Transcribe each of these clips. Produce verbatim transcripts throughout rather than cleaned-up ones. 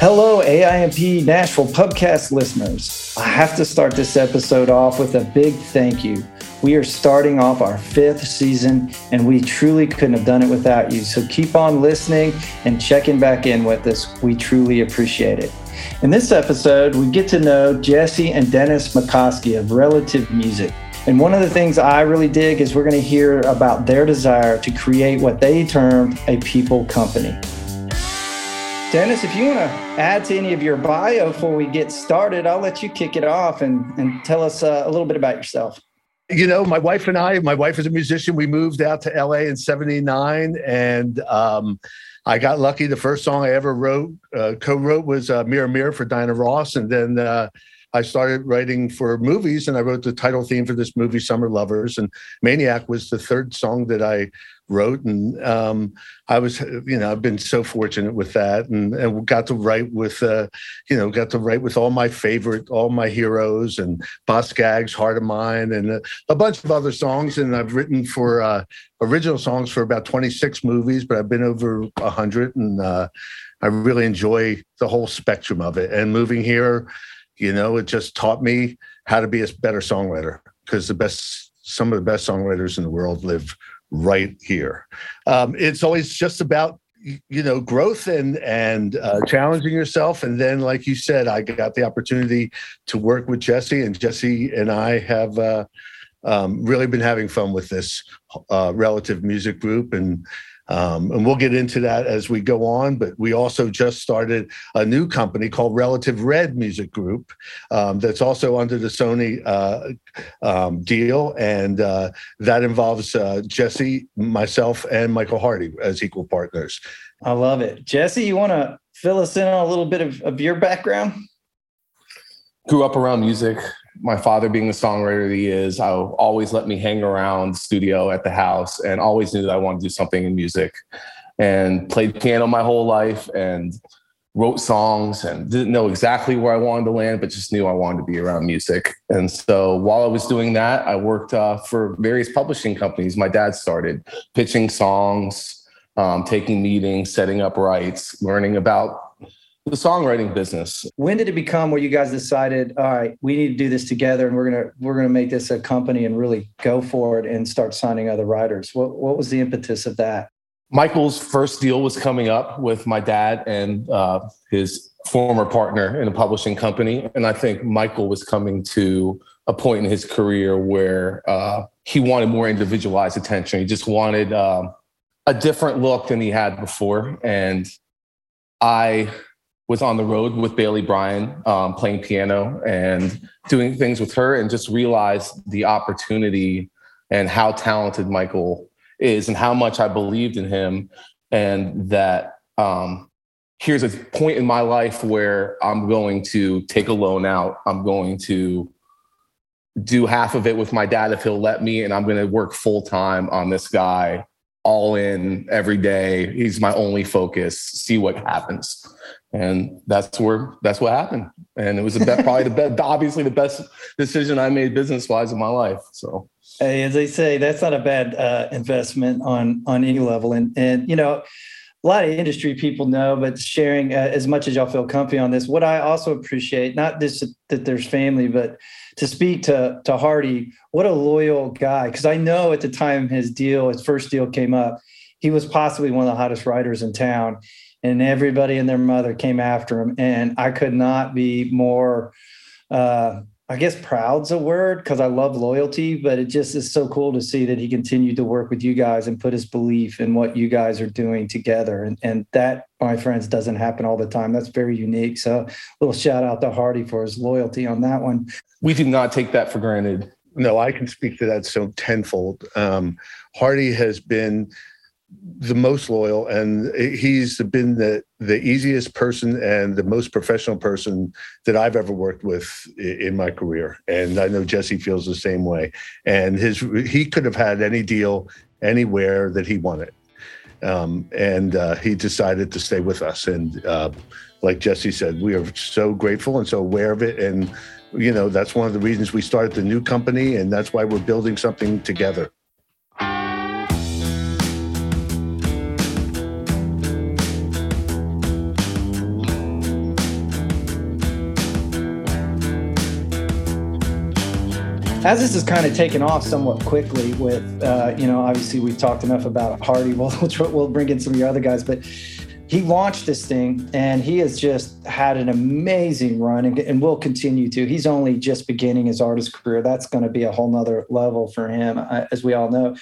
Hello, A I M P Nashville PubCast listeners. I have to start this episode off with a big thank you. We are starting off our fifth season, and we truly couldn't have done it without you. So keep on listening and checking back in with us. We truly appreciate it. In this episode, we get to know Jesse and Dennis McCoskey of Relative Music. And one of the things I really dig is we're going to hear about their desire to create what they termed a people company. Dennis, if you want to add to any of your bio before we get started, I'll let you kick it off and, and tell us uh, a little bit about yourself. You know, my wife and I, my wife is a musician. We moved out to L A in seventy-nine, and um, I got lucky. The first song I ever wrote, uh, co-wrote was uh, Mirror, Mirror for Dinah Ross. And then uh, I started writing for movies, and I wrote the title theme for this movie, Summer Lovers. And Maniac was the third song that I wrote. And um, I was, you know, I've been so fortunate with that, and, and got to write with, uh, you know, got to write with all my favorite, all my heroes, and Boss Gags, Heart of Mine, and a, a bunch of other songs. And I've written for uh, original songs for about twenty-six movies, but I've been over a hundred, and uh, I really enjoy the whole spectrum of it. And moving here, you know, it just taught me how to be a better songwriter, because the best, some of the best songwriters in the world live right here. Um, it's always just about, you know, growth and and uh, challenging yourself. And then, like you said, I got the opportunity to work with Jesse, and Jesse and I have uh, um, really been having fun with this uh, Relative Music Group, and um, and we'll get into that as we go on. But we also just started a new company called Relative Red Music Group, um, that's also under the Sony uh, um, deal, and uh, that involves uh, Jesse, myself, and Michael Hardy as equal partners. I love it. Jesse, you want to fill us in on a little bit of, of your background? Grew up around music. My father, being the songwriter that he is, I always let me hang around the studio at the house, and always knew that I wanted to do something in music, and played piano my whole life and wrote songs, and didn't know exactly where I wanted to land, but just knew I wanted to be around music. And so while I was doing that, I worked uh, for various publishing companies. My dad started pitching songs, um, taking meetings, setting up rights, learning about the songwriting business. When did it become where you guys decided, all right, we need to do this together, and we're gonna we're gonna make this a company and really go for it and start signing other writers? What what was the impetus of that? Michael's first deal was coming up with my dad and uh, his former partner in a publishing company, and I think Michael was coming to a point in his career where uh, he wanted more individualized attention. He just wanted uh, a different look than he had before, and I was on the road with Bailey Bryan, um, playing piano and doing things with her, and just realized the opportunity and how talented Michael is, and how much I believed in him. And that um, here's a point in my life where I'm going to take a loan out. I'm going to do half of it with my dad if he'll let me, and I'm going to work full time on this guy, all in, every day. He's my only focus. See what happens. And that's where that's what happened. And it was the best, probably the best, obviously the best decision I made business wise in my life. So, hey, as they say, that's not a bad uh, investment on on any level. And and you know, a lot of industry people know, but sharing uh, as much as y'all feel comfy on this. What I also appreciate, not just that there's family, but to speak to to Hardy, what a loyal guy. Because I know at the time his deal, his first deal came up, he was possibly one of the hottest writers in town. And everybody and their mother came after him. And I could not be more, uh, I guess proud's a word, because I love loyalty, but it just is so cool to see that he continued to work with you guys and put his belief in what you guys are doing together. And, and that, my friends, doesn't happen all the time. That's very unique. So a little shout out to Hardy for his loyalty on that one. We do not take that for granted. No, I can speak to that so tenfold. Um, Hardy has been the most loyal, and he's been the, the easiest person and the most professional person that I've ever worked with in my career. And I know Jesse feels the same way. And his he could have had any deal anywhere that he wanted. Um, and uh, he decided to stay with us. And uh, like Jesse said, we are so grateful and so aware of it. And, you know, that's one of the reasons we started the new company, and that's why we're building something together. As this has kind of taken off somewhat quickly with, uh, you know, obviously we've talked enough about Hardy. We'll, we'll bring in some of your other guys, but he launched this thing and he has just had an amazing run and, and will continue to. He's only just beginning his artist career. That's going to be a whole nother level for him, as we all know.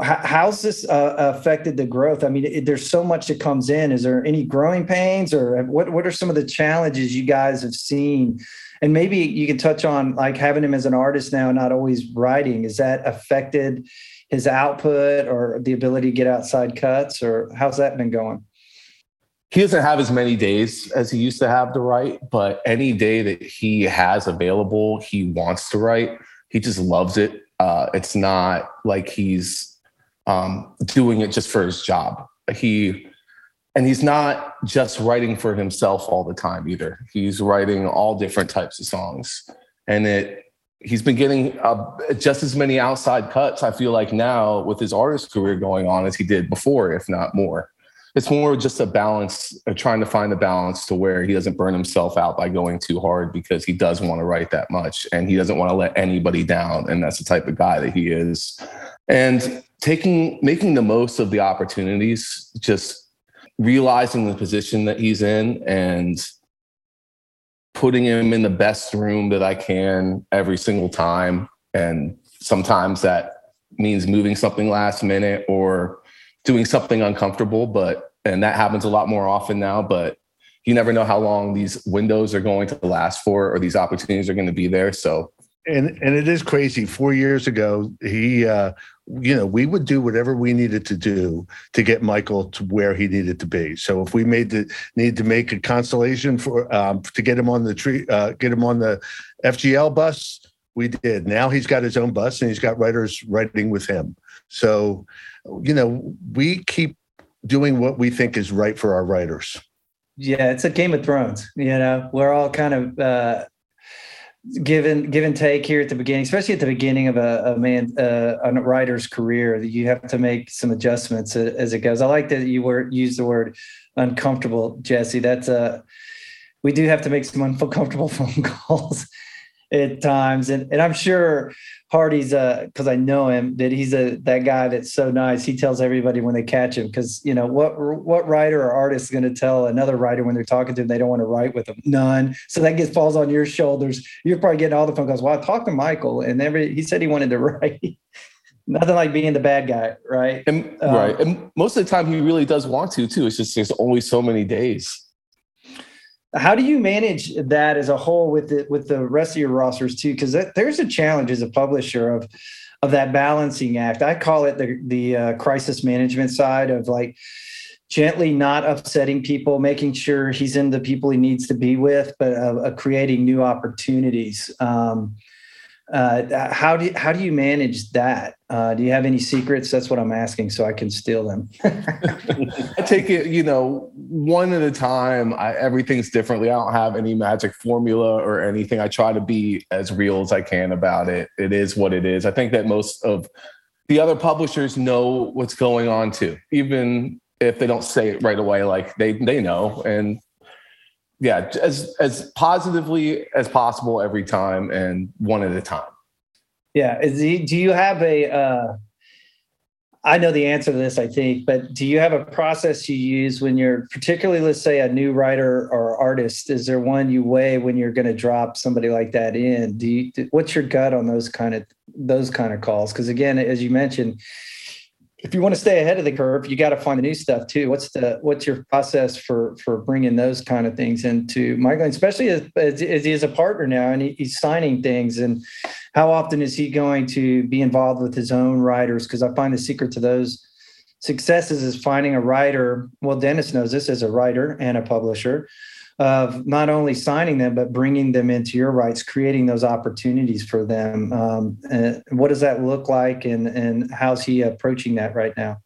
How's this uh, affected the growth? I mean, it, there's so much that comes in. Is there any growing pains, or what, what are some of the challenges you guys have seen? And maybe you can touch on like having him as an artist now and not always writing. Is that affected his output or the ability to get outside cuts, or how's that been going? He doesn't have as many days as he used to have to write, but any day that he has available, he wants to write. He just loves it. Uh, it's not like he's Um, doing it just for his job. He, and he's not just writing for himself all the time either. He's writing all different types of songs, and it, he's been getting uh, just as many outside cuts, I feel like, now with his artist career going on as he did before, if not more. It's more just a balance, uh, trying to find a balance to where he doesn't burn himself out by going too hard, because he does want to write that much and he doesn't want to let anybody down. And that's the type of guy that he is. And taking, making the most of the opportunities, just realizing the position that he's in and putting him in the best room that I can every single time. And sometimes that means moving something last minute or doing something uncomfortable, but, and that happens a lot more often now, but you never know how long these windows are going to last for, or these opportunities are going to be there. So, And and it is crazy. Four years ago, he, uh, you know, we would do whatever we needed to do to get Michael to where he needed to be. So if we made the need to make a constellation for um, to get him on the tree, uh, get him on the F G L bus, we did. Now he's got his own bus and he's got writers writing with him. So, you know, we keep doing what we think is right for our writers. Yeah, it's a Game of Thrones. You know, we're all kind of. Uh... Give and, give and take here at the beginning, especially at the beginning of a, a man, uh, a writer's career, that you have to make some adjustments as it goes. I like that you were use the word uncomfortable, Jesse. That's uh, we do have to make some uncomfortable phone calls at times, and and I'm sure Hardy's uh, because I know him, that he's a that guy that's so nice. He tells everybody when they catch him, because you know what what writer or artist is going to tell another writer when they're talking to him they don't want to write with them? None. So that gets falls on your shoulders. You're probably getting all the phone calls. Well, I talked to Michael, and every he said he wanted to write. Nothing like being the bad guy, right? And, um, right, and most of the time he really does want to too. It's just there's only so many days. How do you manage that as a whole with the, with the rest of your rosters too? Because there's a challenge as a publisher of of that balancing act. I call it the the uh, crisis management side of like gently not upsetting people, making sure he's in the people he needs to be with, but uh, uh, creating new opportunities. Um, uh, how do how do you manage that? Uh, do you have any secrets? That's what I'm asking, so I can steal them. I take it, you know, one at a time. I, everything's differently. I don't have any magic formula or anything. I try to be as real as I can about it. It is what it is. I think that most of the other publishers know what's going on too, even if they don't say it right away. Like they they know, and yeah, as as positively as possible every time, and one at a time. Yeah. Is he, do you have a, uh, I know the answer to this, I think, but do you have a process you use when you're particularly, let's say, a new writer or artist? Is there one you weigh when you're going to drop somebody like that in? Do you, what's your gut on those kind of, those kind of calls? Because again, as you mentioned, if you want to stay ahead of the curve, you got to find the new stuff too. What's the, what's your process for, for bringing those kind of things into Michael, especially as, as, as he is a partner now and he, he's signing things? And how often is he going to be involved with his own writers? Because I find the secret to those successes is finding a writer. Well, Dennis knows this as a writer and a publisher, of not only signing them, but bringing them into your rights, creating those opportunities for them. Um, and what does that look like, and, and how's he approaching that right now?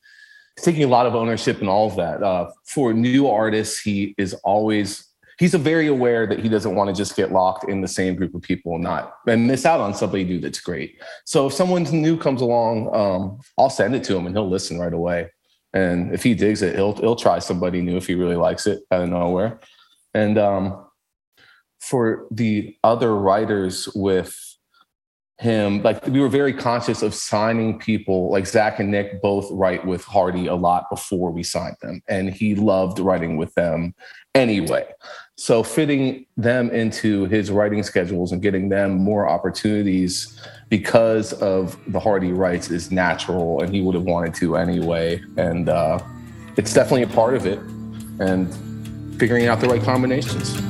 He's taking a lot of ownership in all of that. Uh, for new artists, he is always, he's a very aware that he doesn't want to just get locked in the same group of people and not and miss out on somebody new that's great. So if someone new comes along, um, I'll send it to him and he'll listen right away. And if he digs it, he'll, he'll try somebody new if he really likes it out of nowhere. And um, for the other writers with him, like we were very conscious of signing people like Zach and Nick both write with Hardy a lot before we signed them. And he loved writing with them anyway. So fitting them into his writing schedules and getting them more opportunities because of the Hardy rights is natural, and he would have wanted to anyway. And uh, it's definitely a part of it, and figuring out the right combinations.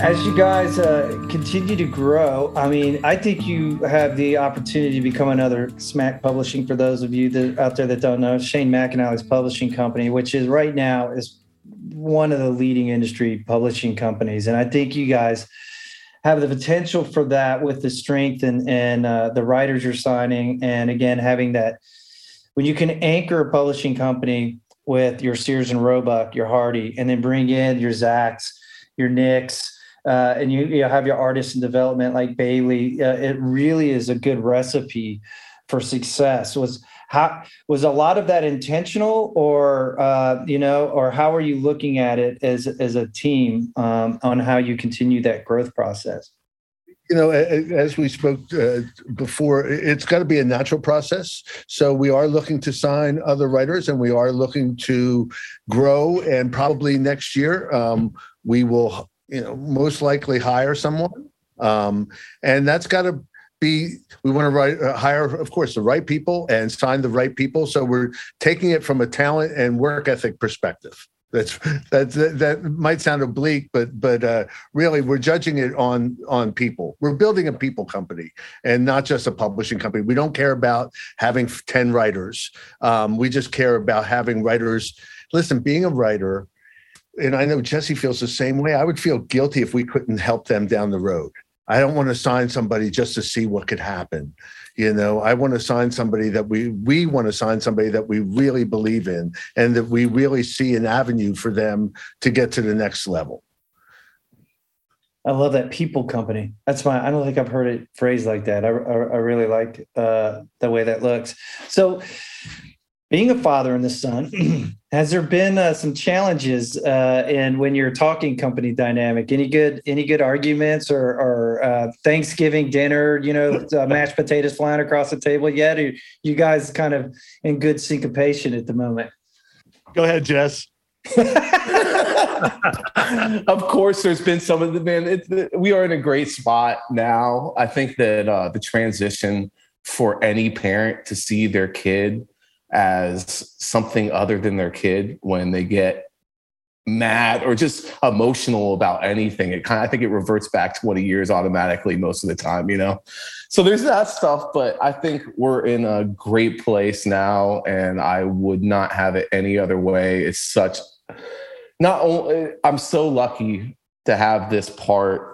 As you guys uh, continue to grow, I mean, I think you have the opportunity to become another Smack Publishing. For those of you that, out there that don't know, Shane McAnally's publishing company, which is right now is one of the leading industry publishing companies. And I think you guys have the potential for that with the strength and, and uh, the writers you're signing. And again, having that, when you can anchor a publishing company with your Sears and Roebuck, your Hardy, and then bring in your Zacks, your Nicks, Uh, and you, you have your artists in development like Bailey. Uh, it really is a good recipe for success. Was how was a lot of that intentional, or uh, you know, or how are you looking at it as as a team um, on how you continue that growth process? You know, as we spoke uh, before, it's got to be a natural process. So we are looking to sign other writers, and we are looking to grow. And probably next year, um, we will. You know, most likely hire someone. Um, and that's got to be, we want to write, uh, hire, of course, the right people and sign the right people. So we're taking it from a talent and work ethic perspective. That's, that's that might sound oblique, but but uh, really we're judging it on on people. We're building a people company and not just a publishing company. We don't care about having ten writers. Um, we just care about having writers. Listen, being a writer, and I know Jesse feels the same way, I would feel guilty if we couldn't help them down the road. I don't want to sign somebody just to see what could happen. You know, I want to sign somebody that we, we want to sign somebody that we really believe in, and that we really see an avenue for them to get to the next level. I love that people company. That's my, I don't think I've heard it phrased like that. I, I, I really like uh, the way that looks. So being a father and a son, has there been uh, some challenges uh, in when you're talking company dynamic? Any good, any good arguments or, or uh, Thanksgiving dinner? You know, uh, mashed potatoes flying across the table yet? Or you guys kind of in good syncopation at the moment? Go ahead, Jess. Of course, there's been some of the man. It, we are in a great spot now. I think that uh, the transition for any parent to see their kid as something other than their kid when they get mad or just emotional about anything, it kind of, I think it reverts back twenty years automatically most of the time, you know? So there's that stuff, but I think we're in a great place now, and I would not have it any other way. It's such, not only, I'm so lucky to have this part,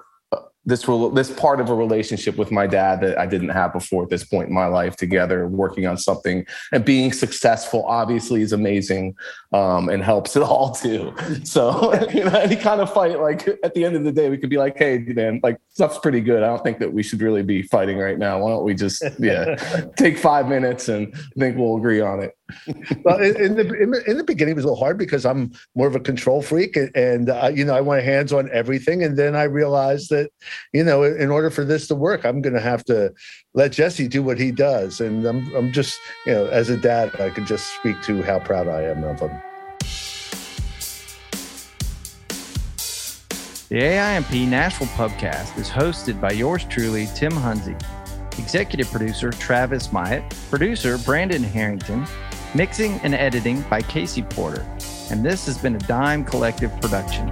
this this part of a relationship with my dad that I didn't have before at this point in my life together, working on something and being successful, obviously, is amazing um, and helps it all too. So you know, any kind of fight, like at the end of the day, we could be like, hey, man, like stuff's pretty good. I don't think that we should really be fighting right now. Why don't we just yeah, take five minutes and I think we'll agree on it. Well, in the, in the in the beginning, it was a little hard because I'm more of a control freak, and, and uh, you know, I want hands on everything. And then I realized that, you know, in order for this to work, I'm going to have to let Jesse do what he does. And I'm I'm just, you know, as a dad, I can just speak to how proud I am of him. The A I M P Nashville PubCast is hosted by yours truly, Tim Hunzi. Executive producer Travis Myatt, producer Brandon Harrington, mixing and editing by Casey Porter. And this has been a Dime Collective production.